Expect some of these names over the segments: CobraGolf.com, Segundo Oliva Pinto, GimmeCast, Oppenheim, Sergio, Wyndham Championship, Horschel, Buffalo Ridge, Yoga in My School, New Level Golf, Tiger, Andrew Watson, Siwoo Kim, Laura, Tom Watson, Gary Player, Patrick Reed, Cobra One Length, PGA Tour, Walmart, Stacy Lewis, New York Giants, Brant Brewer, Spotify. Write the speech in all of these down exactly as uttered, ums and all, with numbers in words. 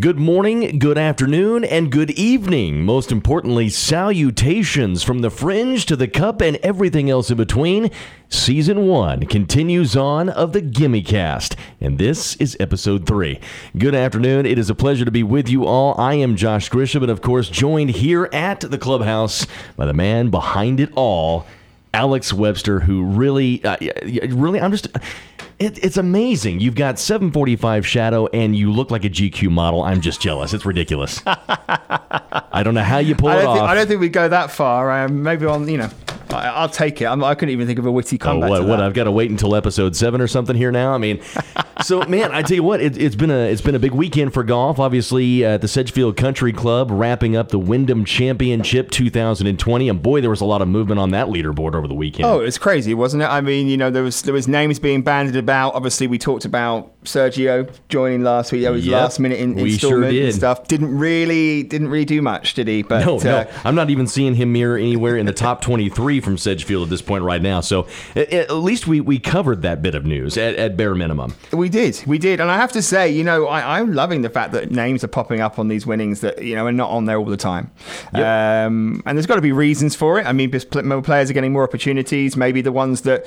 Good morning, good afternoon, and good evening. Most importantly, salutations from the fringe to the cup and everything else in between. Season one continues on of the GimmeCast, and this is episode three. Good afternoon. It is a pleasure to be with you all. I am Josh Grisham, and of course, joined here at the clubhouse by the man behind it all, Alex Webster, who really, uh, really understood. It, it's amazing. You've got seven forty-five shadow, and you look like a G Q model. I'm just jealous. It's ridiculous. I don't know how you pull it think, off. I don't think we go that far. I, maybe on, you know, I, I'll take it. I'm, I couldn't even think of a witty comeback. Oh, what? To that. What? I've got to wait until episode seven or something here now. I mean, so man, I tell you what, it, it's been a it's been a big weekend for golf. Obviously, at uh, the Sedgefield Country Club wrapping up the Wyndham Championship two thousand twenty, and boy, there was a lot of movement on that leaderboard over the weekend. Oh, it was crazy, wasn't it? I mean, you know, there was there was names being banded about. Obviously, we talked about Sergio joining last week. That was yep, last minute in, installment sure did. and stuff. Didn't really, didn't really do much, did he? But no, uh, no. I'm not even seeing him mirror anywhere in the top twenty-three from Sedgefield at this point right now. So at, at least we we covered that bit of news at, at bare minimum. We did, we did, and I have to say, you know, I, I'm loving the fact that names are popping up on these winnings that you know are not on there all the time. Yep. Um, and there's got to be reasons for it. I mean, players are getting more opportunities. Maybe the ones that,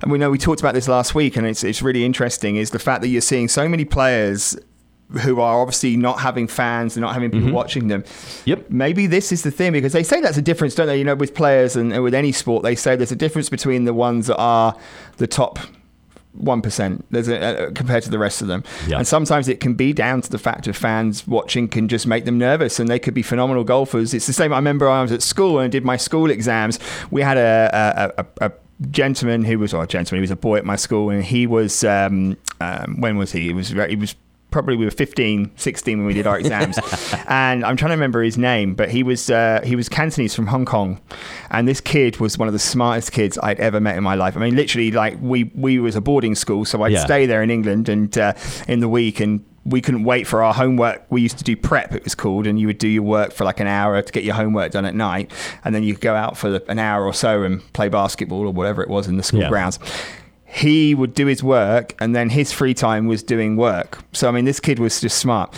and we know we talked about this last week, and it's it's really interesting is the fact that you're seeing so many players who are obviously not having fans and not having people mm-hmm. watching them. Yep. Maybe this is the thing, because they say that's a difference, don't they? You know, with players and, and with any sport, they say there's a difference between the ones that are the top one percent there's a, uh, compared to the rest of them. Yep. And sometimes it can be down to the fact of fans watching can just make them nervous, and they could be phenomenal golfers. It's the same. I remember I was at school and I did my school exams. We had a... a, a, a gentleman who was, or a gentleman, he was a boy at my school, and he was, um, um, when was he? He was, he was probably, we were fifteen, sixteen when we did our exams. And I'm trying to remember his name, but he was, uh, he was Cantonese from Hong Kong. And this kid was one of the smartest kids I'd ever met in my life. I mean, literally, like, we, we was a boarding school, so I'd yeah. stay there in England and uh, in the week, and we couldn't wait for our homework. We used to do prep, it was called, and you would do your work for like an hour to get your homework done at night, and then you could go out for the, an hour or so and play basketball or whatever it was in the school yeah. grounds. He would do his work, and then his free time was doing work. So, I mean, this kid was just smart.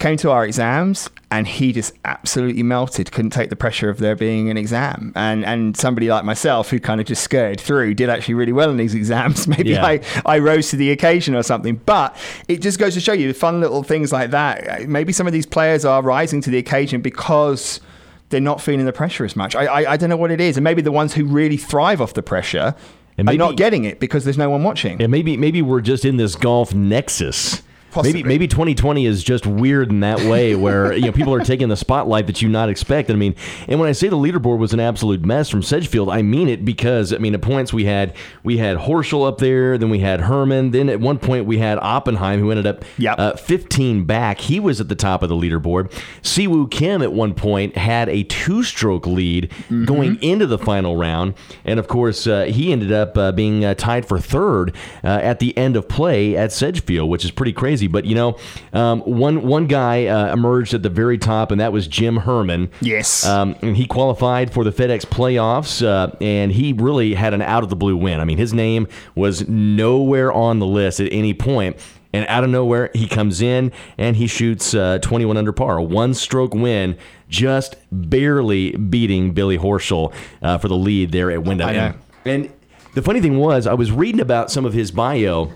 Came to our exams, and he just absolutely melted. Couldn't take the pressure of there being an exam. And and somebody like myself, who kind of just skirted through, did actually really well in these exams. Maybe yeah. I, I rose to the occasion or something. But it just goes to show you, fun little things like that. Maybe some of these players are rising to the occasion because they're not feeling the pressure as much. I, I, I don't know what it is. And maybe the ones who really thrive off the pressure maybe, are not getting it because there's no one watching. And maybe maybe we're just in this golf nexus. Possibly. Maybe maybe twenty twenty is just weird in that way, where you know people are taking the spotlight that you not expect. I mean, and when I say the leaderboard was an absolute mess from Sedgefield, I mean it because I mean at points we had we had Horschel up there, then we had Herman, then at one point we had Oppenheim, who ended up yep. uh, fifteen back. He was at the top of the leaderboard. Siwoo Kim at one point had a two-stroke lead mm-hmm. going into the final round, and of course uh, he ended up uh, being uh, tied for third uh, at the end of play at Sedgefield, which is pretty crazy. But, you know, um, one one guy uh, emerged at the very top, and that was Jim Herman. Yes. Um, and he qualified for the FedEx playoffs, uh, and he really had an out-of-the-blue win. I mean, his name was nowhere on the list at any point. And out of nowhere, he comes in, and he shoots uh, twenty-one under par. A one-stroke win, just barely beating Billy Horschel uh, for the lead there at Wyndham. I know. And the funny thing was, I was reading about some of his bio,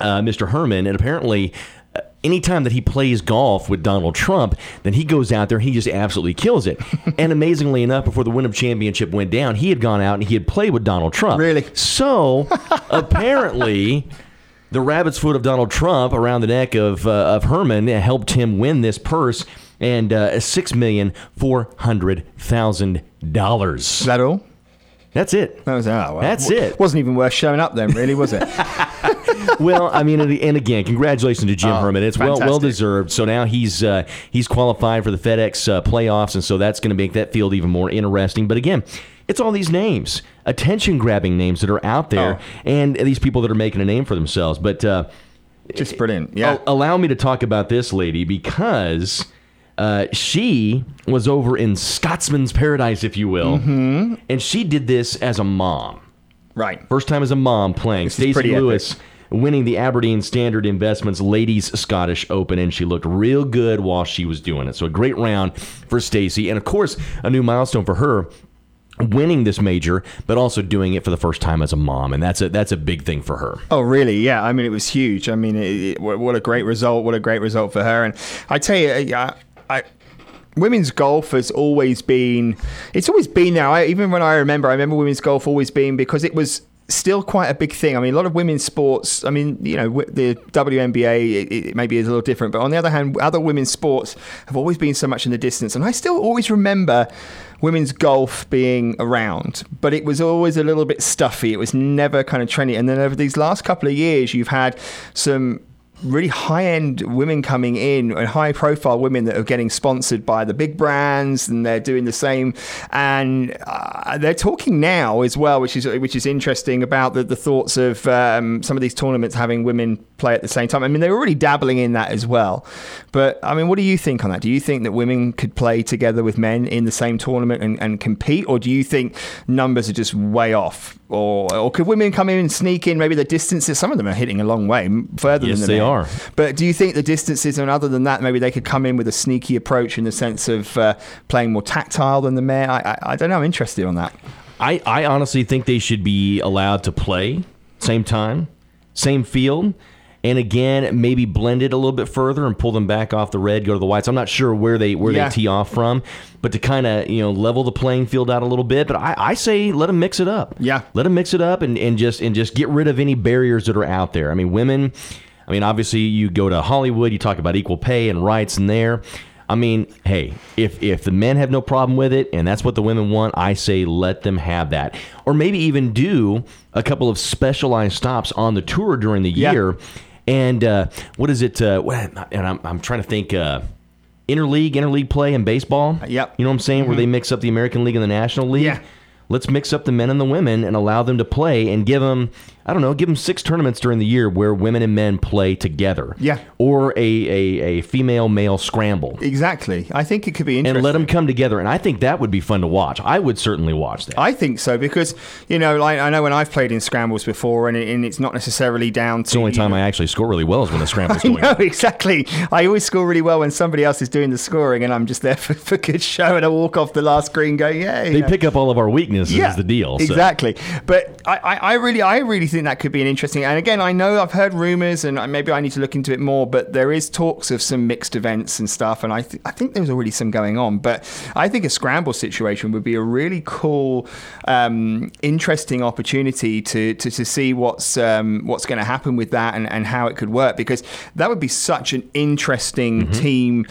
Uh, Mister Herman, and apparently uh, anytime that he plays golf with Donald Trump, then he goes out there and he just absolutely kills it. And amazingly enough, before the Wyndham Championship went down, he had gone out and he had played with Donald Trump. Really? So apparently the rabbit's foot of Donald Trump around the neck of, uh, of Herman helped him win this purse and uh, six million four hundred thousand dollars. Is that all? That's it. That was, oh, well, That's w- it. Wasn't even worth showing up then, really, was it? Well, I mean, and again, congratulations to Jim oh, Herman. It's fantastic. well well deserved. So now he's uh, he's qualified for the FedEx uh, playoffs, and so that's going to make that field even more interesting. But again, it's all these names, attention-grabbing names that are out there, oh. and these people that are making a name for themselves. But uh, just brilliant. Yeah. Allow me to talk about this lady, because uh, she was over in Scotsman's Paradise, if you will, mm-hmm. and she did this as a mom. Right. First time as a mom playing. Stacy Lewis. Epic. winning the Aberdeen Standard Investments Ladies' Scottish Open, and she looked real good while she was doing it. So a great round for Stacy, and of course, a new milestone for her, winning this major, but also doing it for the first time as a mom, and that's a that's a big thing for her. Oh, really? Yeah. I mean, it was huge. I mean, it, it, what a great result! What a great result for her. And I tell you, I. I women's golf has always been, it's always been now, I, even when I remember, I remember women's golf always being, because it was still quite a big thing. I mean, a lot of women's sports, I mean, you know, the W N B A, it, it maybe is a little different, but on the other hand, other women's sports have always been so much in the distance. And I still always remember women's golf being around, but it was always a little bit stuffy. It was never kind of trendy. And then over these last couple of years, you've had some really high-end women coming in, and high-profile women that are getting sponsored by the big brands, and they're doing the same. And uh, they're talking now as well, which is which is interesting, about the, the thoughts of um, some of these tournaments having women play at the same time. I mean, they're already dabbling in that as well. But, I mean, what do you think on that? Do you think that women could play together with men in the same tournament and, and compete? Or do you think numbers are just way off? Or, or could women come in and sneak in maybe the distances? Some of them are hitting a long way, further yes, than the men. Are. But do you think the distances, and other than that, maybe they could come in with a sneaky approach in the sense of uh, playing more tactile than the men? I, I, I don't know. I'm interested on that. I, I honestly think they should be allowed to play same time, same field. And again, maybe blend it a little bit further and pull them back off the red, go to the whites. I'm not sure where they where yeah. they tee off from, but to kind of, you know, level the playing field out a little bit. But I, I say let them mix it up. Yeah, let them mix it up and, and just and just get rid of any barriers that are out there. I mean, women. I mean, obviously, you go to Hollywood, you talk about equal pay and rights in there. I mean, hey, if if the men have no problem with it and that's what the women want, I say let them have that. Or maybe even do a couple of specialized stops on the tour during the year. Yeah. And uh, what is it? Uh, and I'm I'm trying to think uh, interleague, interleague play in baseball. Yep. You know what I'm saying? Mm-hmm. Where they mix up the American League and the National League. Yeah. Let's mix up the men and the women and allow them to play and give them, I don't know, give them six tournaments during the year where women and men play together. Yeah. Or a, a, a female-male scramble. Exactly. I think it could be interesting. And let them come together. And I think that would be fun to watch. I would certainly watch that. I think so because, you know, like I know when I've played in scrambles before, and, it, and it's not necessarily down to... It's the only time you know, I actually score really well is when the scramble's going on. I know, exactly. I always score really well when somebody else is doing the scoring and I'm just there for, for good show and I walk off the last green going, yay. They know. Pick up all of our weaknesses. Yeah, is the deal. So. Exactly. But I, I really I really think that could be an interesting... And again, I know I've heard rumors and maybe I need to look into it more, but there is talks of some mixed events and stuff. And I, th- I think there's already some going on. But I think a scramble situation would be a really cool, um, interesting opportunity to, to, to see what's um, what's going to happen with that and, and how it could work. Because that would be such an interesting mm-hmm. team...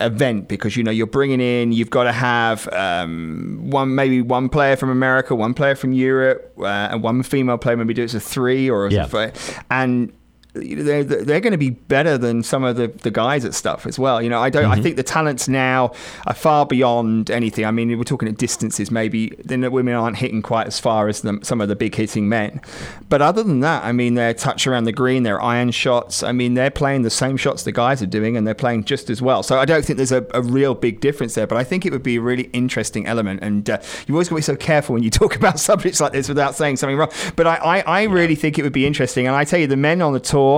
event because you know you're bringing in you've got to have um one maybe one player from America, one player from Europe, uh, and one female player. Maybe do it's a three or a yeah. five, and they're, they're going to be better than some of the, the guys at stuff as well. You know, I don't. Mm-hmm. I think the talents now are far beyond anything. I mean, we're talking at distances. Maybe then the women aren't hitting quite as far as the, some of the big hitting men. But other than that, I mean, their touch around the green, their iron shots. I mean, they're playing the same shots the guys are doing, and they're playing just as well. So I don't think there's a, a real big difference there. But I think it would be a really interesting element. And uh, you've always got to be so careful when you talk about subjects like this without saying something wrong. But I, I, I really yeah. think it would be interesting. And I tell you, the men on the tour.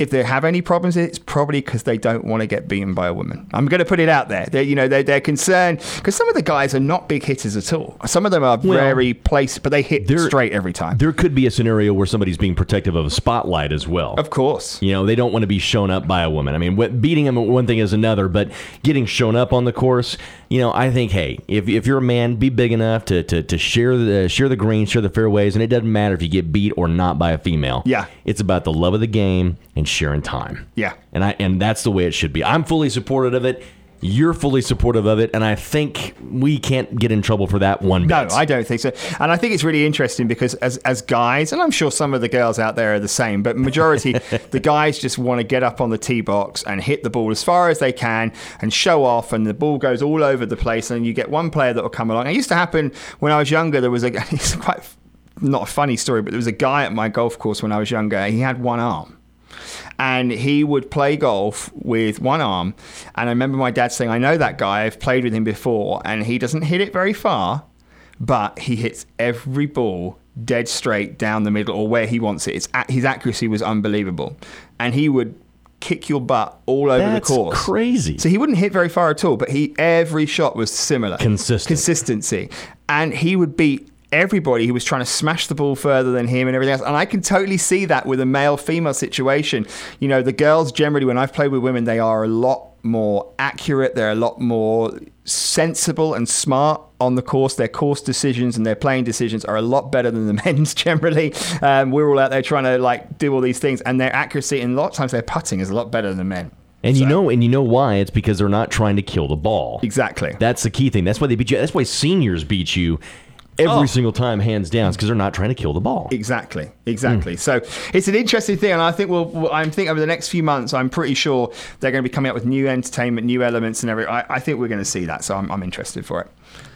If they have any problems, it's probably because they don't want to get beaten by a woman. I'm going to put it out there. They're, you know, they're, they're concerned because some of the guys are not big hitters at all. Some of them are well, very placed, but they hit there, straight every time. There could be a scenario where somebody's being protective of a spotlight as well. Of course. You know, they don't want to be shown up by a woman. I mean, what, beating them one thing is another, but getting shown up on the course, you know, I think, hey, if if you're a man, be big enough to to, to share the share the green, share the fairways, and it doesn't matter if you get beat or not by a female. Yeah. It's about the love of the game. And sharing time. Yeah. And I and that's the way it should be. I'm fully supportive of it. You're fully supportive of it, and I think we can't get in trouble for that one bit. No, I don't think so. And I think it's really interesting because as as guys, and I'm sure some of the girls out there are the same, but majority, the guys just want to get up on the tee box and hit the ball as far as they can and show off, and the ball goes all over the place, and you get one player that will come along. It used to happen when I was younger. There was a it's quite not a funny story, but there was a guy at my golf course when I was younger. He had one arm. And he would play golf with one arm. And I remember my dad saying, I know that guy. I've played with him before. And he doesn't hit it very far, but he hits every ball dead straight down the middle or where he wants it. It's at, his accuracy was unbelievable. And he would kick your butt all over That's the course. That's crazy. So he wouldn't hit very far at all, but he every shot was similar. Consistent. Consistency. And he would beat everybody who was trying to smash the ball further than him and everything else. And I can totally see that with a male-female situation. You know, the girls generally, when I've played with women, they are a lot more accurate. They're a lot more sensible and smart on the course. Their course decisions and their playing decisions are a lot better than the men's generally. Um, we're all out there trying to like do all these things, and their accuracy and a lot of times their putting is a lot better than men. And so. you know, and you know why? It's because they're not trying to kill the ball. Exactly. That's the key thing. That's why they beat you. That's why seniors beat you every oh. single time, hands down, because they're not trying to kill the ball. Exactly, exactly. Mm. So it's an interesting thing, and I think we'll, I think over the next few months, I'm pretty sure they're going to be coming up with new entertainment, new elements, and everything. I, I think we're going to see that, so I'm, I'm interested for it.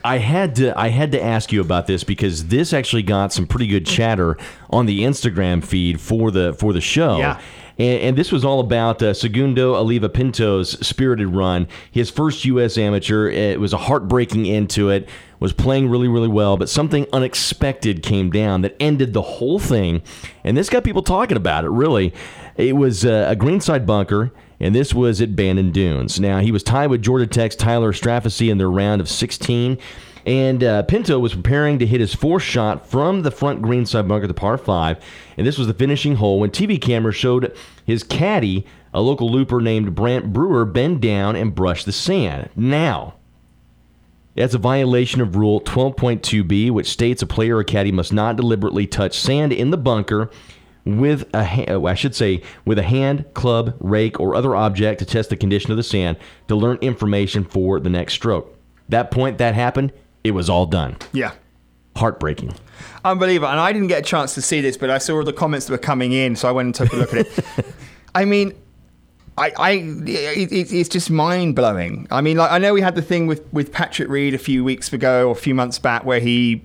I had to, I had to ask you about this because this actually got some pretty good chatter on the Instagram feed for the for the show. Yeah. And, and this was all about uh, Segundo Oliva Pinto's spirited run. His first U S amateur. It was a heartbreaking end to it. Was playing really, really well, but something unexpected came down that ended the whole thing, and this got people talking about it, really. It was uh, a greenside bunker, and this was at Bandon Dunes. Now, he was tied with Georgia Tech's Tyler Straffacy in their round of sixteen, and uh, Pinto was preparing to hit his fourth shot from the front greenside bunker, the par five, and this was the finishing hole when T V cameras showed his caddy, a local looper named Brant Brewer, bend down and brush the sand. Now, that's a violation of Rule twelve point two B, which states a player or caddy must not deliberately touch sand in the bunker with a hand, I should say, with a hand, club, rake, or other object to test the condition of the sand to learn information for the next stroke. That point that happened, it was all done. Yeah. Heartbreaking. Unbelievable. And I didn't get a chance to see this, but I saw the comments that were coming in, so I went and took a look at it. I mean... I, I it, it's just mind blowing. I mean, like I know we had the thing with, with Patrick Reed a few weeks ago or a few months back, where he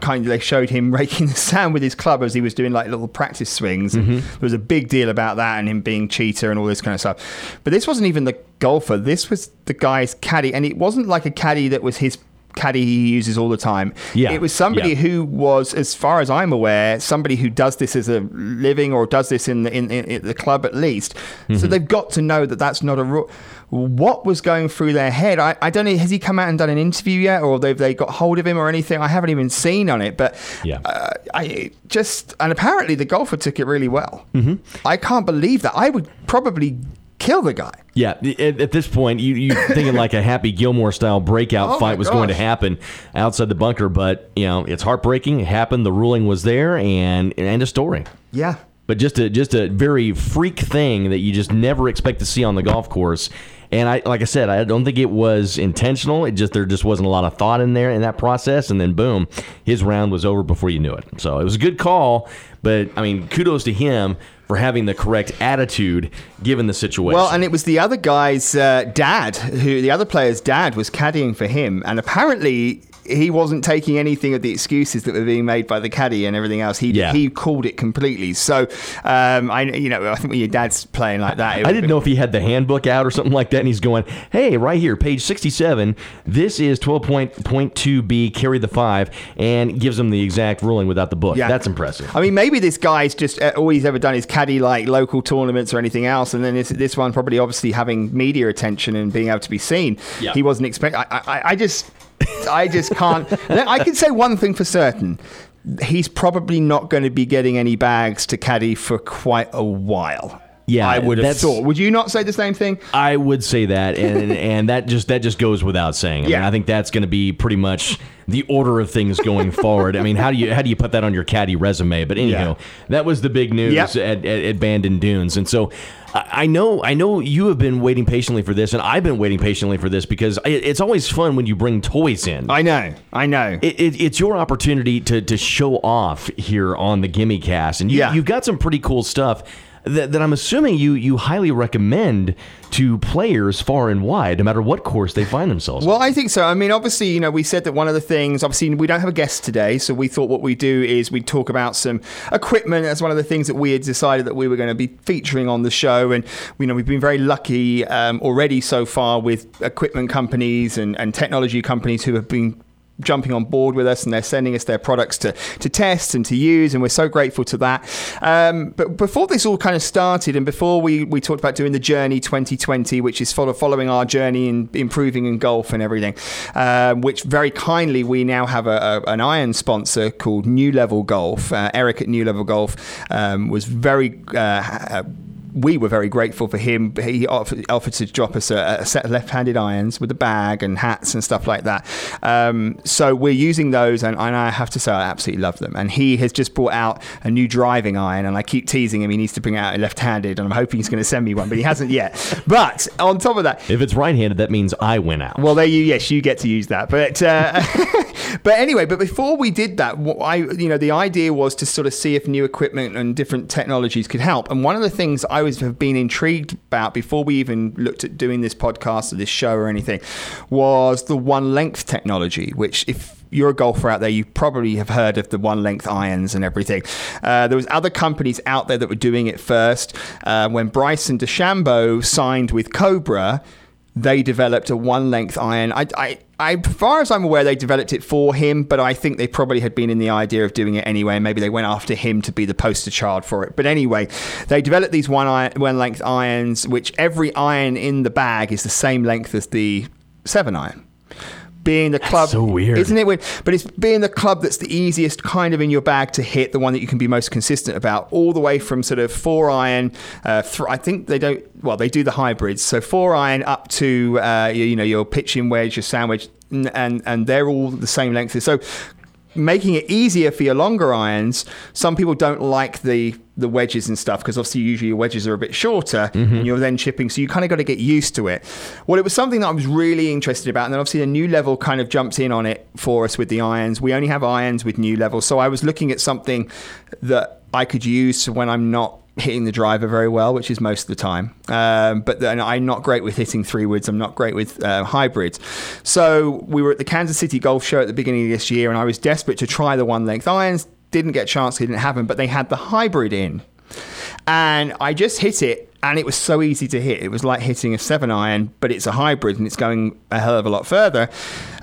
kind of they showed him raking the sand with his club as he was doing like little practice swings. Mm-hmm. There was a big deal about that and him being cheater and all this kind of stuff. But this wasn't even the golfer. This was the guy's caddy, and it wasn't like a caddy that was his caddy he uses all the time. Yeah, it was somebody yeah. who was, as far as I'm aware, somebody who does this as a living or does this in the, in, in the club at least. Mm-hmm. So they've got to know that that's not a rule. What was going through their head? I, I don't know. Has he come out and done an interview yet, or they've they got hold of him or anything? I haven't even seen on it, but yeah, uh, I just and apparently the golfer took it really well. Mm-hmm. I can't believe that. I would probably kill the guy. Yeah, at, at this point, you, you're thinking like a Happy Gilmore-style breakout oh fight was gosh. going to happen outside the bunker, but, you know, it's heartbreaking. It happened. The ruling was there, and end of story. Yeah. But just a, just a very freak thing that you just never expect to see on the golf course. And I, like I said, I don't think it was intentional. It just there just wasn't a lot of thought in there in that process. And then, boom, his round was over before you knew it. So it was a good call. But, I mean, kudos to him for having the correct attitude given the situation. Well, and it was the other guy's uh, dad, who the other player's dad was caddying for him. And apparently he wasn't taking anything of the excuses that were being made by the caddy and everything else. He yeah. he called it completely. So, um, I you know, I think when your dad's playing like that... I didn't know if he had the handbook out or something like that, and he's going, hey, right here, page sixty-seven, this is twelve point two B, carry the five, and gives him the exact ruling without the book. Yeah. That's impressive. I mean, maybe this guy's just, all he's ever done is caddy like local tournaments or anything else, and then this, this one probably obviously having media attention and being able to be seen. Yeah. He wasn't expecting... I, I, I just... I just can't. I can say one thing for certain. He's probably not going to be getting any bags to caddy for quite a while. Yeah, I would have thought. Would you not say the same thing? I would say that, and and that just that just goes without saying. I yeah, mean, I think that's going to be pretty much the order of things going forward. I mean, how do you how do you put that on your caddy resume? But anyhow, yeah. that was the big news yep. at, at at Bandon Dunes, and so I know I know you have been waiting patiently for this, and I've been waiting patiently for this because it's always fun when you bring toys in. I know, I know. It, it, it's your opportunity to to show off here on the GimmeCast, and you, yeah. you've got some pretty cool stuff That, that I'm assuming you you highly recommend to players far and wide, no matter what course they find themselves. Well, I think so. I mean, obviously, you know, we said that one of the things, obviously, we don't have a guest today, so we thought what we do is we talk about some equipment. That's one of the things that we had decided that we were going to be featuring on the show, and you know, we've been very lucky um, already so far with equipment companies and, and technology companies who have been jumping on board with us, and they're sending us their products to to test and to use, and we're so grateful to that. Um, but before this all kind of started, and before we, we talked about doing the Journey twenty twenty, which is follow, following our journey in improving in golf and everything, uh, which very kindly we now have a, a, an iron sponsor called New Level Golf. Uh, Eric at New Level Golf um, was very... Uh, we were very grateful for him. He offered, offered to drop us a, a set of left-handed irons with a bag and hats and stuff like that. Um, so we're using those, and, and I have to say I absolutely love them. And he has just brought out a new driving iron, and I keep teasing him. He needs to bring out a left-handed, and I'm hoping he's going to send me one, but he hasn't yet. But on top of that... If it's right-handed, that means I win out. Well, there you yes, you get to use that. But uh, but anyway, but before we did that, what I you know the idea was to sort of see if new equipment and different technologies could help. And one of the things I always have been intrigued about before we even looked at doing this podcast or this show or anything was the one length technology, which if you're a golfer out there, you probably have heard of the one length irons and everything. Uh, there was other companies out there that were doing it first. Uh, when Bryson DeChambeau signed with Cobra, they developed a one length iron. I, I, I, as far as I'm aware, they developed it for him, but I think they probably had been in the idea of doing it anyway. Maybe they went after him to be the poster child for it. But anyway, they developed these one iron, one length irons, which every iron in the bag is the same length as the seven iron. Being the club, that's so weird. Isn't it weird? But it's being the club that's the easiest kind of in your bag to hit, the one that you can be most consistent about, all the way from sort of four iron. Uh, th- I think they don't. Well, they do the hybrids, so four iron up to uh, you, you know your pitching wedge, your sandwich, and and they're all the same length. So making it easier for your longer irons. Some people don't like the the wedges and stuff because obviously usually your wedges are a bit shorter, mm-hmm. and you're then chipping, so you kind of got to get used to it. Well, it was something that I was really interested about, and then obviously the New Level kind of jumps in on it for us with the irons. We only have irons with New Level, so I was looking at something that I could use when I'm not hitting the driver very well, which is most of the time. Um, but then I'm not great with hitting three woods. I'm not great with uh, hybrids. So we were at the Kansas City Golf Show at the beginning of this year, and I was desperate to try the one length irons. Didn't get a chance. It didn't happen, but they had the hybrid in. And I just hit it, and it was so easy to hit. It was like hitting a seven iron, but it's a hybrid, and it's going a hell of a lot further.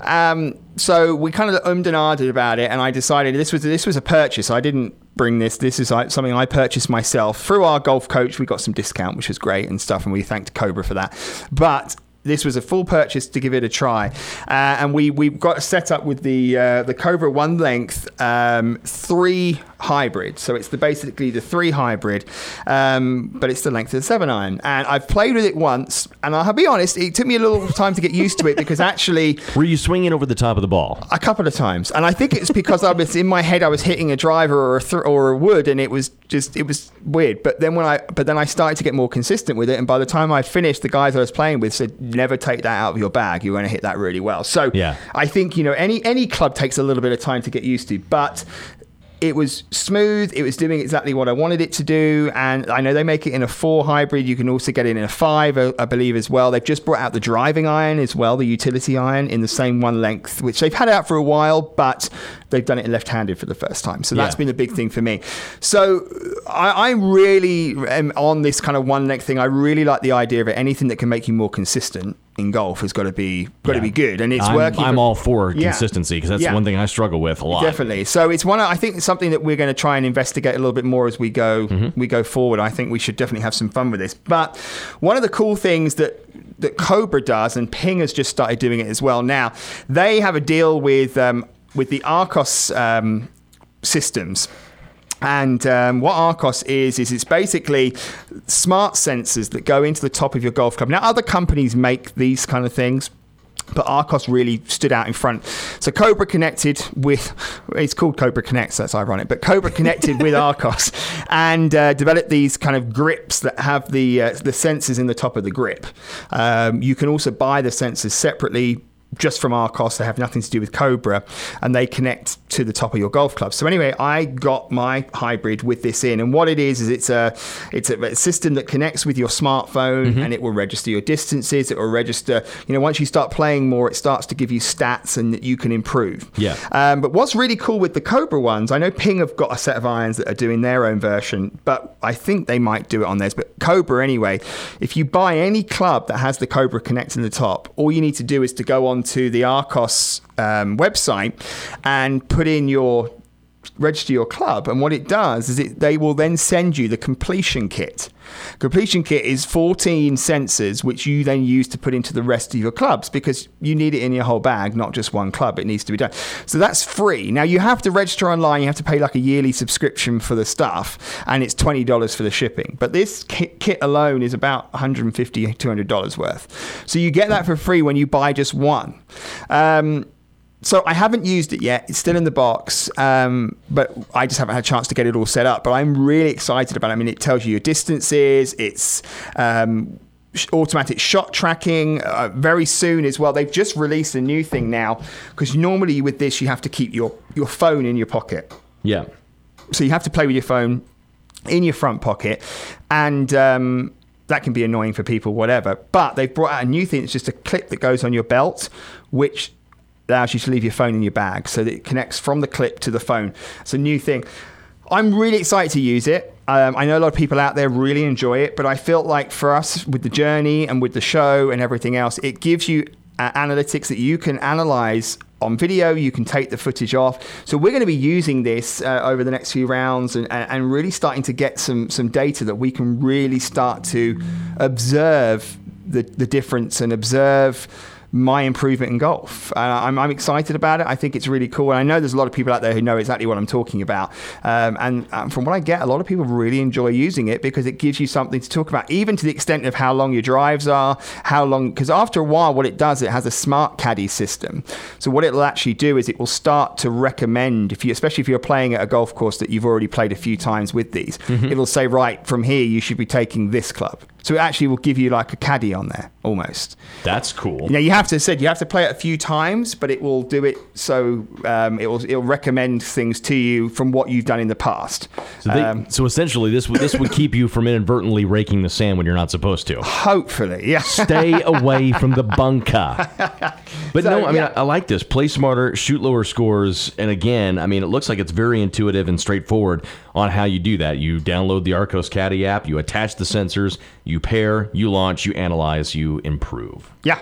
Um, so we kind of ummed and ahed about it, and I decided this was this was a purchase. I didn't bring this. This is something I purchased myself. Through our golf coach, we got some discount, which was great and stuff, and we thanked Cobra for that. But this was a full purchase to give it a try. Uh, and we we got set up with the uh, the Cobra One Length um, three hybrid. So it's the basically the three hybrid, um, but it's the length of the seven iron. And I've played with it once, and I'll be honest, it took me a little time to get used to it because actually... Were you swinging over the top of the ball? A couple of times. And I think it's because I was in my head, I was hitting a driver or a, th- or a wood, and it was just, it was weird. But then when I, but then I started to get more consistent with it. And by the time I finished, the guys I was playing with said, never take that out of your bag. You're going to hit that really well. So yeah. I think, you know, any any club takes a little bit of time to get used to, but it was smooth. It was doing exactly what I wanted it to do. And I know they make it in a four hybrid. You can also get it in a five, I, I believe, as well. They've just brought out the driving iron as well, the utility iron, in the same one length, which they've had out for a while, but they've done it left-handed for the first time. So that's yeah. been a big thing for me. So I, I really am on this kind of one length thing. I really like the idea of it. Anything that can make you more consistent in golf has got to be got to yeah. be good, and it's I'm, working. I'm for, all for yeah. consistency because that's yeah. one thing I struggle with a lot. Definitely. So it's one. I think it's something that we're going to try and investigate a little bit more as we go mm-hmm. we go forward. I think we should definitely have some fun with this. But one of the cool things that that Cobra does, and Ping has just started doing it as well now. They have a deal with um, with the Arccos um, systems. And um, what Arccos is, is it's basically smart sensors that go into the top of your golf club. Now, other companies make these kind of things, but Arccos really stood out in front. So Cobra connected with, it's called Cobra Connect, so that's ironic, but Cobra connected with Arccos and uh, developed these kind of grips that have the, uh, the sensors in the top of the grip. Um, you can also buy the sensors separately, just from Arccos. They have nothing to do with Cobra, and they connect to the top of your golf club. So anyway, I got my hybrid with this in, and what it is is it's a it's a, a system that connects with your smartphone, mm-hmm. and it will register your distances. It will register, you know, once you start playing more, it starts to give you stats and that you can improve. Yeah. Um, but what's really cool with the Cobra ones, I know Ping have got a set of irons that are doing their own version, but I think they might do it on theirs. But Cobra anyway, if you buy any club that has the Cobra Connect in the top, all you need to do is to go on onto the Arccos um, website and put in your register your club, and what it does is it they will then send you the completion kit. Completion kit is fourteen sensors which you then use to put into the rest of your clubs, because you need it in your whole bag, not just one club. It needs to be done. So that's free. Now you have to register online. You have to pay like a yearly subscription for the stuff, and it's twenty dollars for the shipping. But this kit alone is about one hundred fifty dollars, two hundred dollars worth. So you get that for free when you buy just one. Um, So I haven't used it yet. It's still in the box, um, but I just haven't had a chance to get it all set up. But I'm really excited about it. I mean, it tells you your distances. It's um, automatic shot tracking. Uh, very soon as well, they've just released a new thing now, because normally with this, you have to keep your, your phone in your pocket. Yeah. So you have to play with your phone in your front pocket. And... Um, that can be annoying for people, whatever. But they've brought out a new thing. It's just a clip that goes on your belt, which... allows you to leave your phone in your bag, so that it connects from the clip to the phone. It's a new thing. I'm really excited to use it. Um, I know a lot of people out there really enjoy it, but I feel like for us with the journey and with the show and everything else, it gives you uh, analytics that you can analyze on video. You can take the footage off. So we're going to be using this uh, over the next few rounds and, and really starting to get some, some data that we can really start to observe the, the difference and observe my improvement in golf. Uh, I'm, I'm excited about it. I think it's really cool. And I know there's a lot of people out there who know exactly what I'm talking about. Um, and um, from what I get, a lot of people really enjoy using it, because it gives you something to talk about, even to the extent of how long your drives are, how long, because after a while, what it does, it has a smart caddy system. So what it'll actually do is it will start to recommend, if you, especially if you're playing at a golf course that you've already played a few times with these, mm-hmm. it'll say, right, from here, you should be taking this club. So it actually will give you like a caddy on there almost. That's cool. Now you have to said you have to play it a few times, but it will do it. So um, it will it'll recommend things to you from what you've done in the past. So, they, um, so essentially, this would this would keep you from inadvertently raking the sand when you're not supposed to. Hopefully, yeah. Stay away from the bunker. But so, no, I mean yeah. I, I like this. Play smarter, shoot lower scores, and again, I mean it looks like it's very intuitive and straightforward on how you do that. You download the Arccos Caddy app. You attach the sensors. You pair, you launch, you analyze, you improve. Yeah.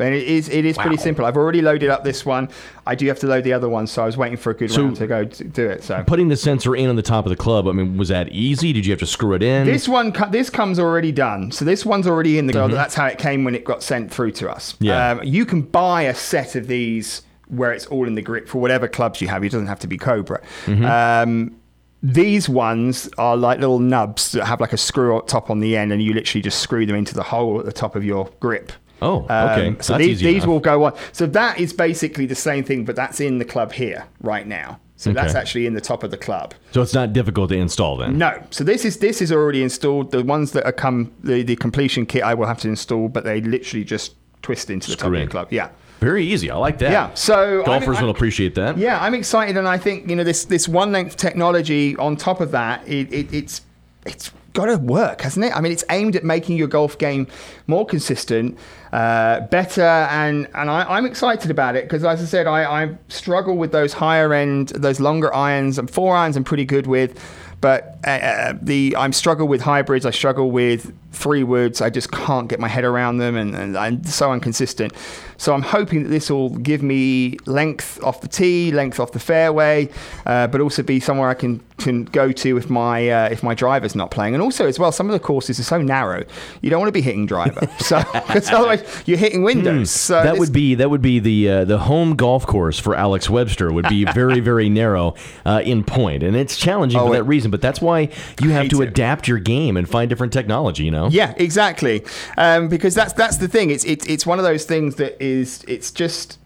And it is it is wow. pretty simple. I've already loaded up this one. I do have to load the other one, so I was waiting for a good so round to go to do it. So putting the sensor in on the top of the club, I mean, was that easy? Did you have to screw it in? This one, this comes already done. So this one's already in the club. Mm-hmm. That's how it came when it got sent through to us. Yeah. Um, you can buy a set of these where it's all in the grip for whatever clubs you have. It doesn't have to be Cobra. Mm-hmm. Um These ones are like little nubs that have like a screw top on the end, and you literally just screw them into the hole at the top of your grip. Oh, okay. Um, so that's these, these will go on. So that is basically the same thing, but that's in the club here right now. So okay. That's actually in the top of the club. So it's not difficult to install then? No. So this is this is already installed. The ones that are come, the, the completion kit I will have to install, but they literally just twist into the Screen. Top of the club. Yeah. Very easy. I like that. Yeah. So golfers I mean, will appreciate that. Yeah, I'm excited, and I think you know this this one length technology. On top of that, it, it, it's it's got to work, hasn't it? I mean, it's aimed at making your golf game more consistent, uh, better, and and I, I'm excited about it because, as I said, I, I struggle with those higher end, those longer irons, and four irons. I'm pretty good with. But uh, the I'm struggle with hybrids. I struggle with three woods. I just can't get my head around them, and, and I'm so inconsistent. So I'm hoping that this will give me length off the tee, length off the fairway, uh, but also be somewhere I can, can go to if my uh, if my driver's not playing. And also as well, some of the courses are so narrow, you don't want to be hitting driver, so because otherwise you're hitting windows. Mm, so that would be that would be the uh, the home golf course for Alex Webster would be very very narrow uh, in point, and it's challenging oh, for that it, reason. But that's why you have to it. adapt your game and find different technology, you know? Yeah, exactly. Um, because that's that's the thing. It's it's it's one of those things that is it's just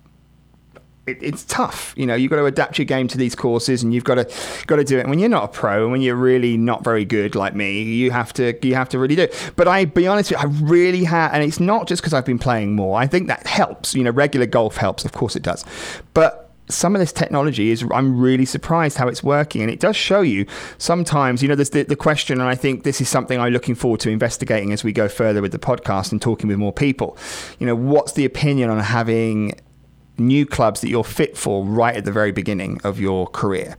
it, it's tough. You know, you've got to adapt your game to these courses, and you've got to got to do it. And when you're not a pro, and when you're really not very good like me, you have to you have to really do it. But I be honest with you, I really have, and it's not just because I've been playing more. I think that helps. You know, regular golf helps, of course it does. But some of this technology is, I'm really surprised how it's working. And it does show you sometimes, you know, there's the, the question, and I think this is something I'm looking forward to investigating as we go further with the podcast and talking with more people. You know, what's the opinion on having new clubs that you're fit for right at the very beginning of your career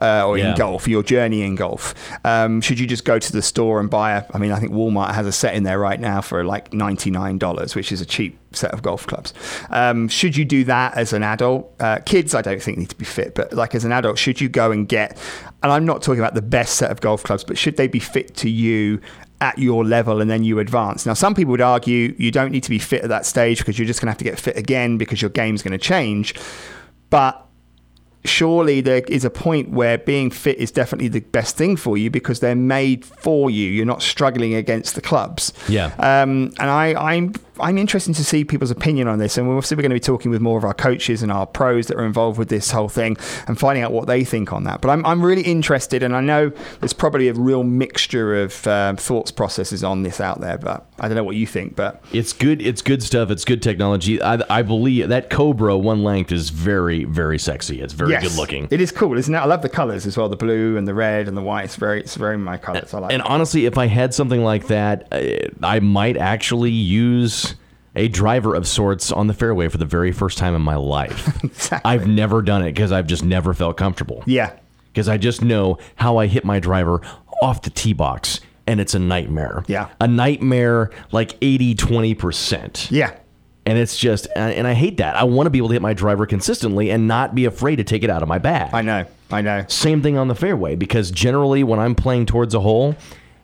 uh, or yeah. in golf, your journey in golf. Um, should you just go to the store and buy a, I mean, I think Walmart has a set in there right now for like ninety-nine dollars, which is a cheap set of golf clubs. Um, should you do that as an adult? Uh, kids, I don't think need to be fit, but like as an adult, should you go and get, and I'm not talking about the best set of golf clubs, but should they be fit to you at your level and then you advance? Now, some people would argue you don't need to be fit at that stage because you're just going to have to get fit again because your game's going to change. But surely there is a point where being fit is definitely the best thing for you because they're made for you. You're not struggling against the clubs. Yeah. Um, and I, I'm I'm interested to see people's opinion on this. And obviously we're going to be talking with more of our coaches and our pros that are involved with this whole thing and finding out what they think on that. But I'm I'm really interested, and I know there's probably a real mixture of um, thoughts processes on this out there, but I don't know what you think. But it's good. It's good stuff. It's good technology. I, I believe that Cobra One Length is very, very sexy. It's very yes. good looking. It is cool, isn't it? I love the colors as well. The blue and the red and the white. It's very, it's very my colors. I like And that. Honestly, if I had something like that, I might actually use a driver of sorts on the fairway for the very first time in my life. Exactly. I've never done it because I've just never felt comfortable. Yeah. Because I just know how I hit my driver off the tee box, and it's a nightmare. Yeah. A nightmare like eighty, twenty percent. Yeah. And it's just, and I hate that. I want to be able to hit my driver consistently and not be afraid to take it out of my bag. I know. I know. Same thing on the fairway, because generally when I'm playing towards a hole,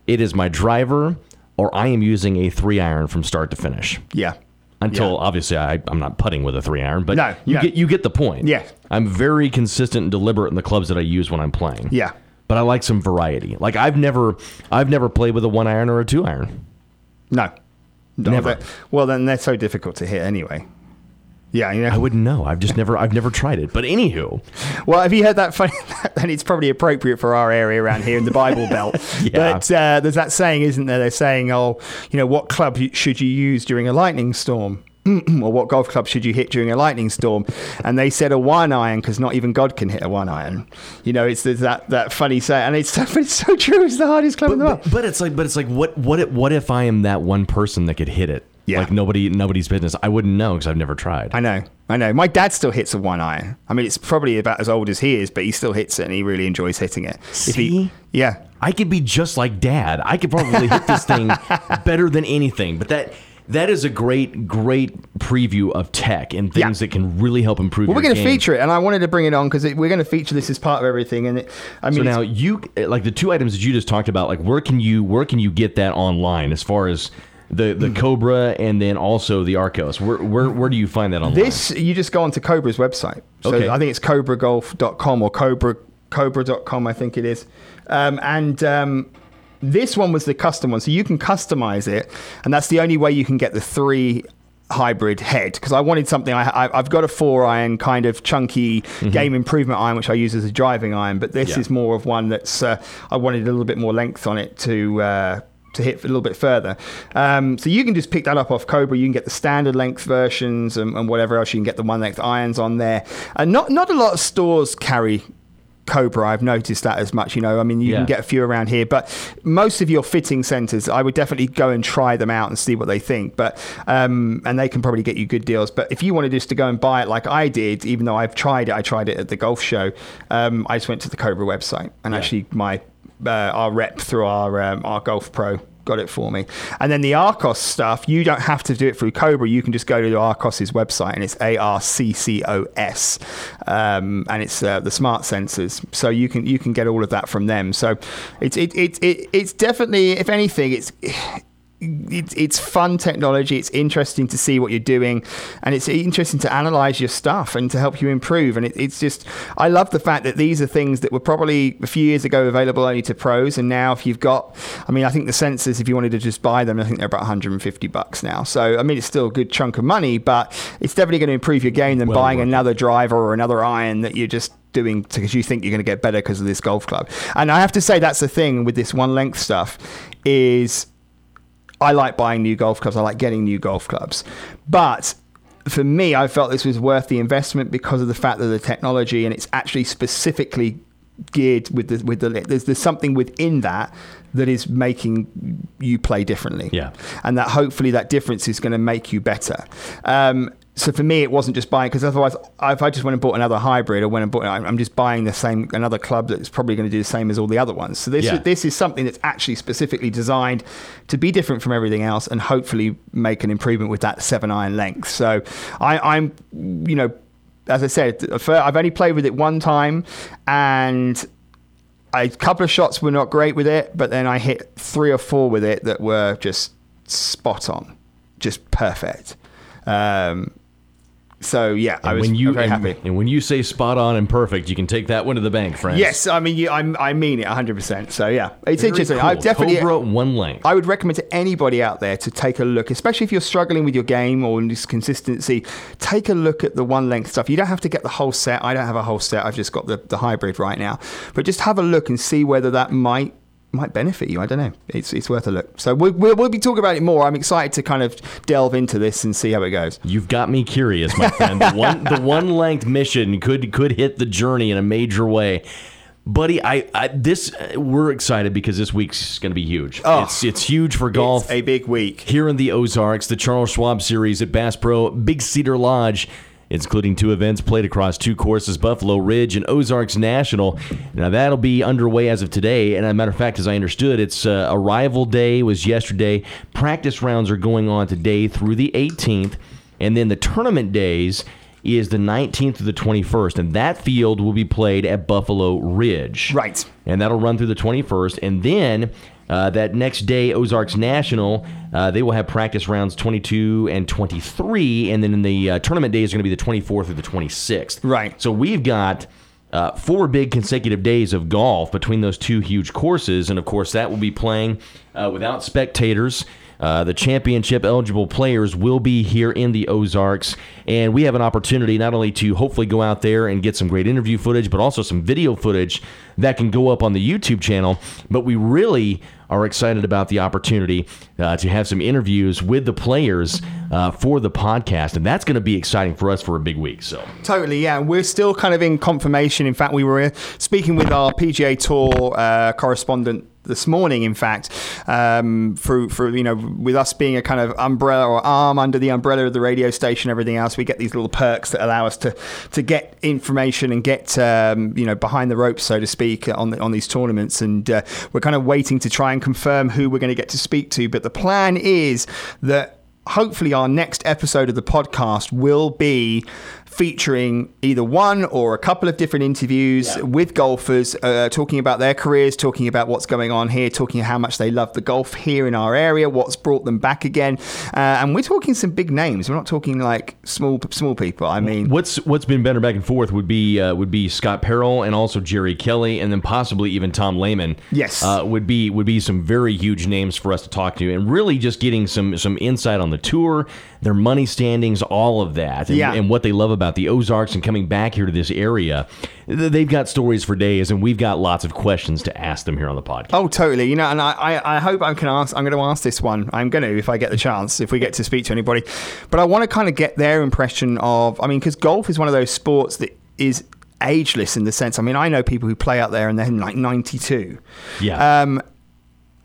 it is my driver, or I am using a three iron from start to finish. Yeah. Until yeah. obviously I, I'm not putting with a three iron, but no, you no. get you get the point. Yeah. I'm very consistent and deliberate in the clubs that I use when I'm playing. Yeah. But I like some variety. Like I've never I've never played with a one iron or a two iron. No. Never. But, well, then they're so difficult to hit anyway. Yeah, you know. I wouldn't know. I've just never, I've never tried it. But anywho, well, have you heard that funny? Then it's probably appropriate for our area around here in the Bible Belt. Yeah. But uh, there's that saying, isn't there? They're saying, "Oh, you know, what club should you use during a lightning storm?" Or what golf club should you hit during a lightning storm? And they said a one iron because not even God can hit a one iron. You know, it's there's that that funny saying, and it's so, it's so true. It's the hardest club but, in the world. But, but it's like, but it's like, what what if, what if I am that one person that could hit it? Yeah. Like nobody, nobody's business. I wouldn't know because I've never tried. I know. I know. My dad still hits a one iron. I mean, it's probably about as old as he is, but he still hits it and he really enjoys hitting it. See? If he, yeah. I could be just like Dad. I could probably hit this thing better than anything. But that that is a great, great preview of tech and things yeah. that can really help improve well, your game. Well, we're going to feature it, and I wanted to bring it on because we're going to feature this as part of everything. And it, I mean, so now you, like the two items that you just talked about, like where can you, where can you get that online as far as The the mm. Cobra and then also the Arccos. Where where where do you find that online? This you just go onto Cobra's website. So okay. I think it's Cobra Golf dot com or Cobra Cobra dot com, I think it is. Um, and um, this one was the custom one, so you can customize it, and that's the only way you can get the three hybrid head, because I wanted something. I, I, I've got a four iron kind of chunky mm-hmm. game improvement iron, which I use as a driving iron, but this yeah. is more of one that's uh, I wanted a little bit more length on it to. Uh, to hit a little bit further. Um, so you can just pick that up off Cobra. You can get the standard length versions and, and whatever else. You can get the one length irons on there. And not, not a lot of stores carry Cobra. I've noticed that as much, you know, I mean, you yeah. can get a few around here, but most of your fitting centers, I would definitely go and try them out and see what they think. But, um, and they can probably get you good deals, but if you wanted just to go and buy it, like I did, even though I've tried it, I tried it at the golf show. Um, I just went to the Cobra website and yeah. actually my, Uh, our rep through our um, our Golf Pro got it for me. And then the Arccos stuff, you don't have to do it through Cobra. You can just go to Arccos's website, and it's A R C C O S, um, and it's uh, the smart sensors. So you can you can get all of that from them. So it's it it, it it's definitely, if anything, it's. It, it's fun technology. It's interesting to see what you're doing, and it's interesting to analyze your stuff and to help you improve. And it, it's just, I love the fact that these are things that were probably a few years ago available only to pros, and now if you've got, I mean, I think the sensors, if you wanted to just buy them, I think they're about one hundred fifty bucks now. So I mean, it's still a good chunk of money, but it's definitely going to improve your game than well, buying right. another driver or another iron that you're just doing because you think you're going to get better because of this golf club. And I have to say, that's the thing with this one length stuff is, I like buying new golf clubs. I like getting new golf clubs. But for me, I felt this was worth the investment because of the fact that the technology, and it's actually specifically geared with the, with the, there's, there's something within that that is making you play differently. Yeah. And that hopefully that difference is going to make you better. Um, So for me, it wasn't just buying, because otherwise, if I just went and bought another hybrid or went and bought, I'm just buying the same, another club that's probably going to do the same as all the other ones. So this, yeah. this is something that's actually specifically designed to be different from everything else and hopefully make an improvement with that seven iron length. So I, I'm, you know, as I said, I've only played with it one time, and a couple of shots were not great with it, but then I hit three or four with it that were just spot on, just perfect. Um, So yeah, and I was when you, very and, happy. And when you say spot on and perfect, you can take that one to the bank, friends. Yes, I mean, you, I, I mean it one hundred percent. So yeah, it's very interesting. Cool. I definitely Cobra One Length. I would recommend to anybody out there to take a look, especially if you're struggling with your game or just consistency. Take a look at the One Length stuff. You don't have to get the whole set. I don't have a whole set. I've just got the, the hybrid right now. But just have a look and see whether that might. might benefit you. I don't know. It's it's worth a look. So we'll, we'll we'll be talking about it more. I'm excited to kind of delve into this and see how it goes. You've got me curious, my friend. The one the one length mission could could hit the journey in a major way, buddy. I, I this we're excited because this week's going to be huge. Oh, it's it's huge for golf. It's a big week here in the Ozarks. The Charles Schwab Series at Bass Pro, Big Cedar Lodge. Including two events played across two courses, Buffalo Ridge and Ozarks National. Now, that'll be underway as of today. And as a matter of fact, as I understood, it's uh, arrival day was yesterday. Practice rounds are going on today through the eighteenth. And then the tournament days is the nineteenth to the twenty-first. And that field will be played at Buffalo Ridge. Right. And that'll run through the twenty-first. And then... Uh, that next day, Ozarks National, uh, they will have practice rounds twenty-two and twenty-three, and then in the uh, tournament days are going to be the twenty-fourth through the twenty-sixth. Right. So we've got uh, four big consecutive days of golf between those two huge courses, and of course that will be playing uh, without spectators. Uh, the championship eligible players will be here in the Ozarks, and we have an opportunity not only to hopefully go out there and get some great interview footage, but also some video footage that can go up on the YouTube channel. But we really are excited about the opportunity uh, to have some interviews with the players uh, for the podcast, and that's going to be exciting for us for a big week. So totally, yeah. We're still kind of in confirmation. In fact, we were speaking with our P G A Tour uh, correspondent this morning, in fact, um, for, for, you know, with us being a kind of umbrella or arm under the umbrella of the radio station, everything else, we get these little perks that allow us to, to get information and get, um, you know, behind the ropes, so to speak, on the, on these tournaments. And uh, we're kind of waiting to try and confirm who we're going to get to speak to. But the plan is that hopefully our next episode of the podcast will be featuring either one or a couple of different interviews yeah. with golfers, uh, talking about their careers, talking about what's going on here, talking how much they love the golf here in our area, what's brought them back again. Uh, and we're talking some big names. We're not talking like small small people. I mean, what's what's been better back and forth would be uh, would be Scott Perrell and also Jerry Kelly, and then possibly even Tom Lehman. Yes, uh, would be would be some very huge names for us to talk to, and really just getting some some insight on the tour, their money standings, all of that, and, yeah. and what they love about the Ozarks and coming back here to this area. They've got stories for days, and we've got lots of questions to ask them here on the podcast. Oh, totally. You know, and I, I hope I can ask, I'm going to ask this one. I'm going to, if I get the chance, if we get to speak to anybody. But I want to kind of get their impression of, I mean, because golf is one of those sports that is ageless in the sense. I mean, I know people who play out there and they're like ninety-two. Yeah. Um,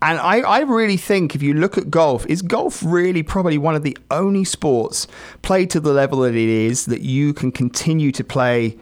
and I, I really think if you look at golf, is golf really probably one of the only sports played to the level that it is that you can continue to play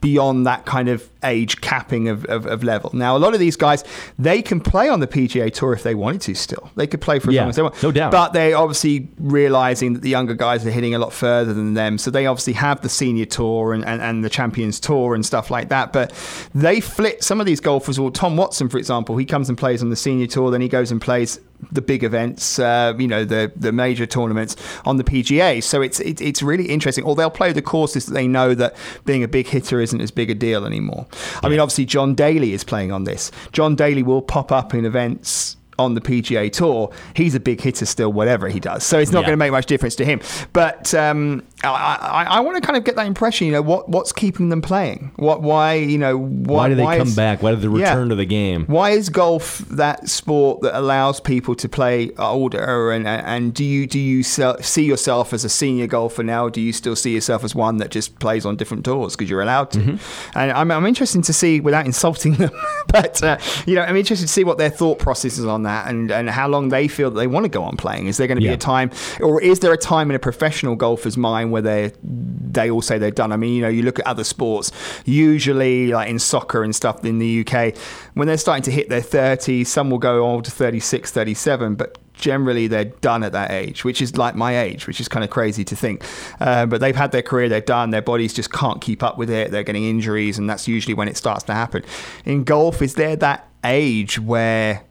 beyond that kind of age capping of, of, of level. Now, a lot of these guys, they can play on the P G A Tour if they wanted to still. They could play for as yeah, long as they want. No doubt. But they're obviously realizing that the younger guys are hitting a lot further than them. So they obviously have the Senior Tour and, and, and the Champions Tour and stuff like that. But they flip. Some of these golfers, well, Tom Watson, for example, he comes and plays on the Senior Tour, then he goes and plays the big events, uh, you know, the the major tournaments on the P G A. So it's it, it's really interesting. Or they'll play the courses that they know that being a big hitter isn't as big a deal anymore. Yeah. I mean, obviously, John Daly is playing on this. John Daly will pop up in events on the P G A Tour. He's a big hitter still, whatever he does. So it's not yeah. going to make much difference to him. But um, I, I, I want to kind of get that impression, you know, what what's keeping them playing? What, why, you know, why, why do they why come is, back? Why do they return yeah. to the game? Why is golf that sport that allows people to play older? And and do you do you see yourself as a senior golfer now? Or do you still see yourself as one that just plays on different tours because you're allowed to? Mm-hmm. And I'm I'm interested to see, without insulting them, but uh, you know, I'm interested to see what their thought process is on that, and, and how long they feel that they want to go on playing. Is there going to be yeah. a time, or is there a time in a professional golfer's mind where they they all say they're done? I mean, you know, you look at other sports, usually like in soccer and stuff in the U K, when they're starting to hit their thirties, some will go on to thirty-six, thirty-seven, but generally they're done at that age, which is like my age, which is kind of crazy to think. Uh, but they've had their career, they're done, their bodies just can't keep up with it, they're getting injuries, and that's usually when it starts to happen. In golf, is there that age where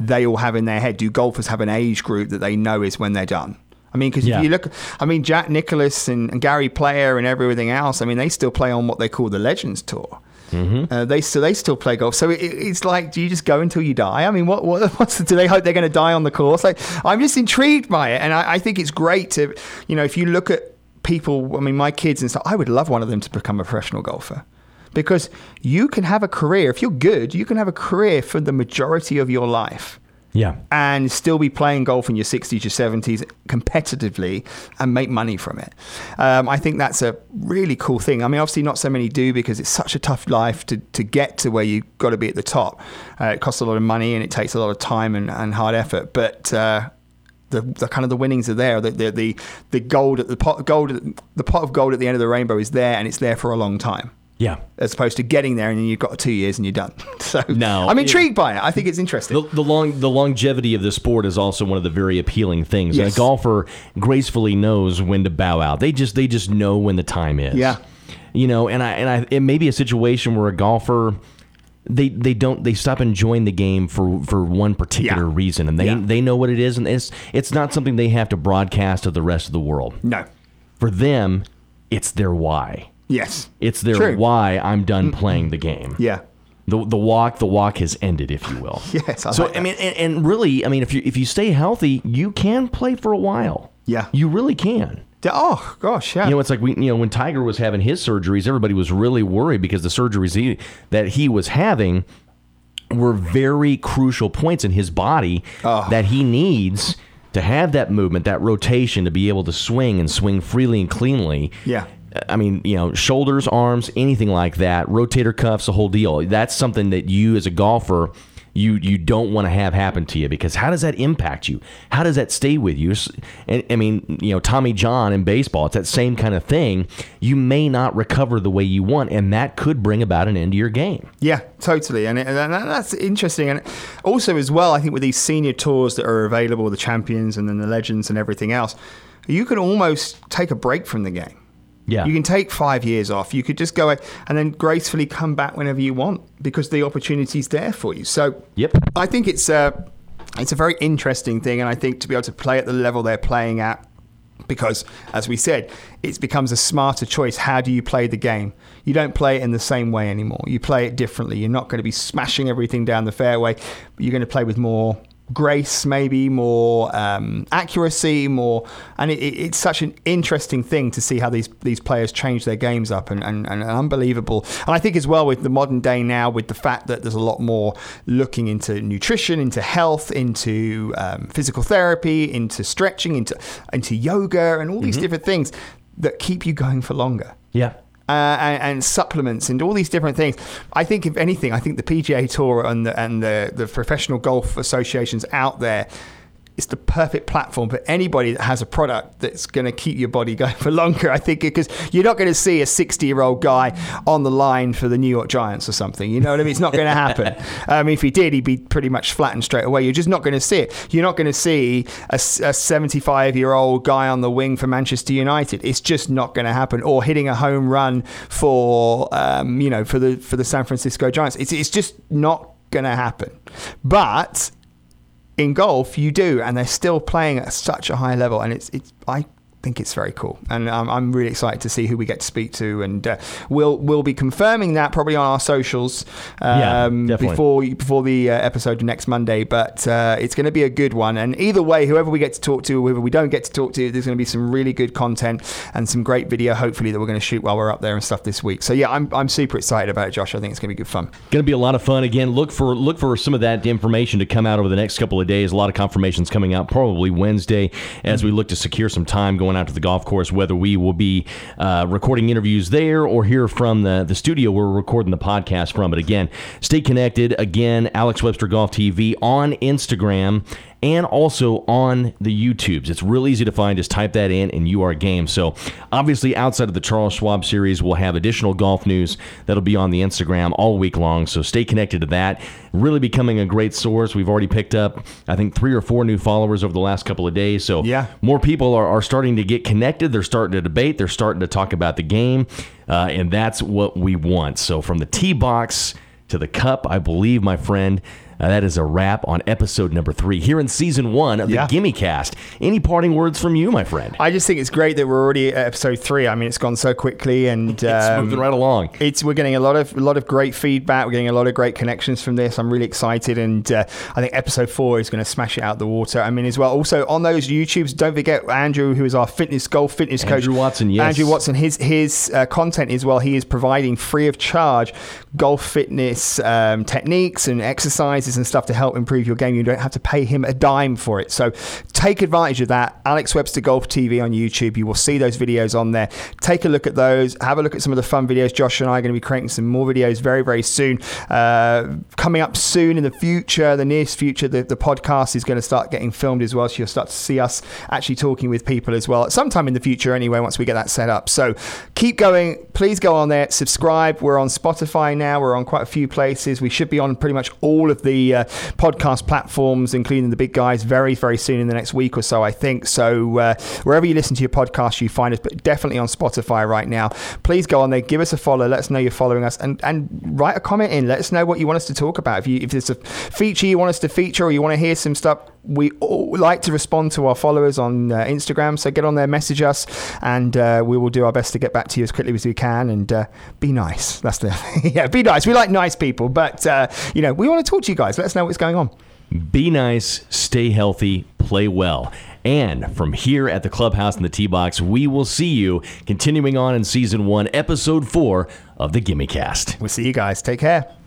they all have in their head? Do golfers have an age group that they know is when they're done? I mean, because yeah. if you look, I mean, Jack Nicklaus and, and Gary Player and everything else, I mean, they still play on what they call the Legends Tour. Mm-hmm. Uh, they still they still play golf, so it, it's like, do you just go until you die? I mean, what what what's the, do they hope they're going to die on the course? Like, I'm just intrigued by it, and I, I think it's great to, you know, if you look at people. I mean, my kids and stuff. I would love one of them to become a professional golfer, because you can have a career if you're good. You can have a career for the majority of your life. Yeah, and still be playing golf in your sixties, your seventies competitively and make money from it. Um, I think that's a really cool thing. I mean, obviously not so many do, because it's such a tough life to, to get to where you've got to be at the top. Uh, it costs a lot of money and it takes a lot of time and, and hard effort. But uh, the, the kind of the winnings are there. The the the, the gold at the pot gold the pot of gold at the end of the rainbow is there, and it's there for a long time. Yeah, as opposed to getting there and then you've got two years and you're done. So no, I'm intrigued it, by it. I think it's interesting. The, the long, the longevity of the sport is also one of the very appealing things. Yes. And a golfer gracefully knows when to bow out. They just, they just know when the time is. Yeah, you know, and I, and I, it may be a situation where a golfer, they, they don't, they stop enjoying the game for, for one particular yeah. reason, and they, yeah. they know what it is, and it's, it's not something they have to broadcast to the rest of the world. No, for them, it's their why. Yes. It's their True. why I'm done playing the game. Yeah. The the walk, the walk has ended, if you will. Yes. I so, like I mean, and, and really, I mean, if you if you stay healthy, you can play for a while. Yeah. You really can. Oh, gosh, yeah. You know, it's like, we, you know, when Tiger was having his surgeries, everybody was really worried because the surgeries he, that he was having were very crucial points in his body oh. that he needs to have that movement, that rotation, to be able to swing and swing freely and cleanly. Yeah. I mean, you know, shoulders, arms, anything like that, rotator cuffs, the whole deal. That's something that you as a golfer, you you don't want to have happen to you, because how does that impact you? How does that stay with you? And I mean, you know, Tommy John in baseball, it's that same kind of thing. You may not recover the way you want, and that could bring about an end to your game. Yeah, totally. And, it, and that's interesting. And also as well, I think with these senior tours that are available, the Champions and then the Legends and everything else, you can almost take a break from the game. Yeah. You can take five years off. You could just go and then gracefully come back whenever you want, because the opportunity's there for you. So yep. I think it's a, it's a very interesting thing. And I think to be able to play at the level they're playing at, because as we said, it becomes a smarter choice. How do you play the game? You don't play it in the same way anymore. You play it differently. You're not going to be smashing everything down the fairway, but you're going to play with more grace, maybe more um, accuracy, more, and it, it, it's such an interesting thing to see how these these players change their games up, and, and, and unbelievable. And I think as well with the modern day now, with the fact that there's a lot more looking into nutrition, into health, into um, physical therapy, into stretching, into into yoga, and all these mm-hmm. different things that keep you going for longer. Yeah. Uh, and, and supplements and all these different things. I think if anything, I think the P G A Tour and the, and the, the professional golf associations out there, it's the perfect platform for anybody that has a product that's going to keep your body going for longer. I think because you're not going to see a sixty-year-old guy on the line for the New York Giants or something. You know what I mean? It's not going to happen. Um, if he did, he'd be pretty much flattened straight away. You're just not going to see it. You're not going to see a, a seventy-five-year-old guy on the wing for Manchester United. It's just not going to happen. Or hitting a home run for um, you know for the for the San Francisco Giants. It's it's just not going to happen. But in golf, you do, and they're still playing at such a high level, and it's it's I think it's very cool, and um, I'm really excited to see who we get to speak to, and uh, we'll we'll be confirming that probably on our socials um, yeah, before before the uh, episode next Monday. But uh, it's going to be a good one, and either way, whoever we get to talk to, whoever we don't get to talk to, there's going to be some really good content and some great video, hopefully, that we're going to shoot while we're up there and stuff this week. So yeah, I'm I'm super excited about it, Josh. I think it's going to be good fun. Going to be a lot of fun. Again, look for look for some of that information to come out over the next couple of days. A lot of confirmations coming out probably Wednesday, as we look to secure some time going going out to the golf course, whether we will be uh, recording interviews there or here from the, the studio we're recording the podcast from. But again, stay connected. Again, Alex Webster Golf T V on Instagram and also on the YouTubes. It's real easy to find. Just type that in and you are game. So obviously outside of the Charles Schwab series, we'll have additional golf news that'll be on the Instagram all week long. So stay connected to that. Really becoming a great source. We've already picked up, I think, three or four new followers over the last couple of days. So yeah. more people are, are starting to get connected. They're starting to debate. They're starting to talk about the game. Uh, and that's what we want. So from the tee box to the cup, I believe, my friend, Uh, that is a wrap on episode number three here in season one of yeah. the GimmeCast. Any parting words from you, my friend? I just think it's great that we're already at episode three. I mean, it's gone so quickly, and it's um, moving right along. It's we're getting a lot of a lot of great feedback. We're getting a lot of great connections from this. I'm really excited, and uh, I think episode four is going to smash it out of the water. I mean, as well, also on those YouTubes, don't forget Andrew, who is our fitness golf fitness Andrew coach. Andrew Watson, yes. Andrew Watson. His his uh, content as well. He is providing free of charge golf fitness um, techniques and exercises and stuff to help improve your game. You don't have to pay him a dime for it. So take advantage of that. Alex Webster Golf T V on YouTube. You will see those videos on there. Take a look at those. Have a look at some of the fun videos. Josh and I are going to be creating some more videos very, very soon. Uh, coming up soon in the future, the nearest future, the, the podcast is going to start getting filmed as well. So you'll start to see us actually talking with people as well at some time in the future anyway, once we get that set up. So keep going. Please go on there. Subscribe. We're on Spotify now. We're on quite a few places. We should be on pretty much all of the Uh, podcast platforms, including the big guys, very, very soon in the next week or so, I think. So uh, wherever you listen to your podcast, you find us, but definitely on Spotify right now. Please go on there, give us a follow, let us know you're following us, and, and write a comment in. Let us know what you want us to talk about. If you if there's a feature you want us to feature or you want to hear some stuff, we all like to respond to our followers on uh, Instagram. So get on there, message us, and uh, we will do our best to get back to you as quickly as we can, and uh, be nice. That's the yeah, be nice. We like nice people, but uh, you know, we want to talk to you guys. Let us know what's going on. Be nice, stay healthy, play well. And from here at the clubhouse and the tee box, we will see you continuing on in season one, episode four of the GimmeCast. We'll see you guys. Take care.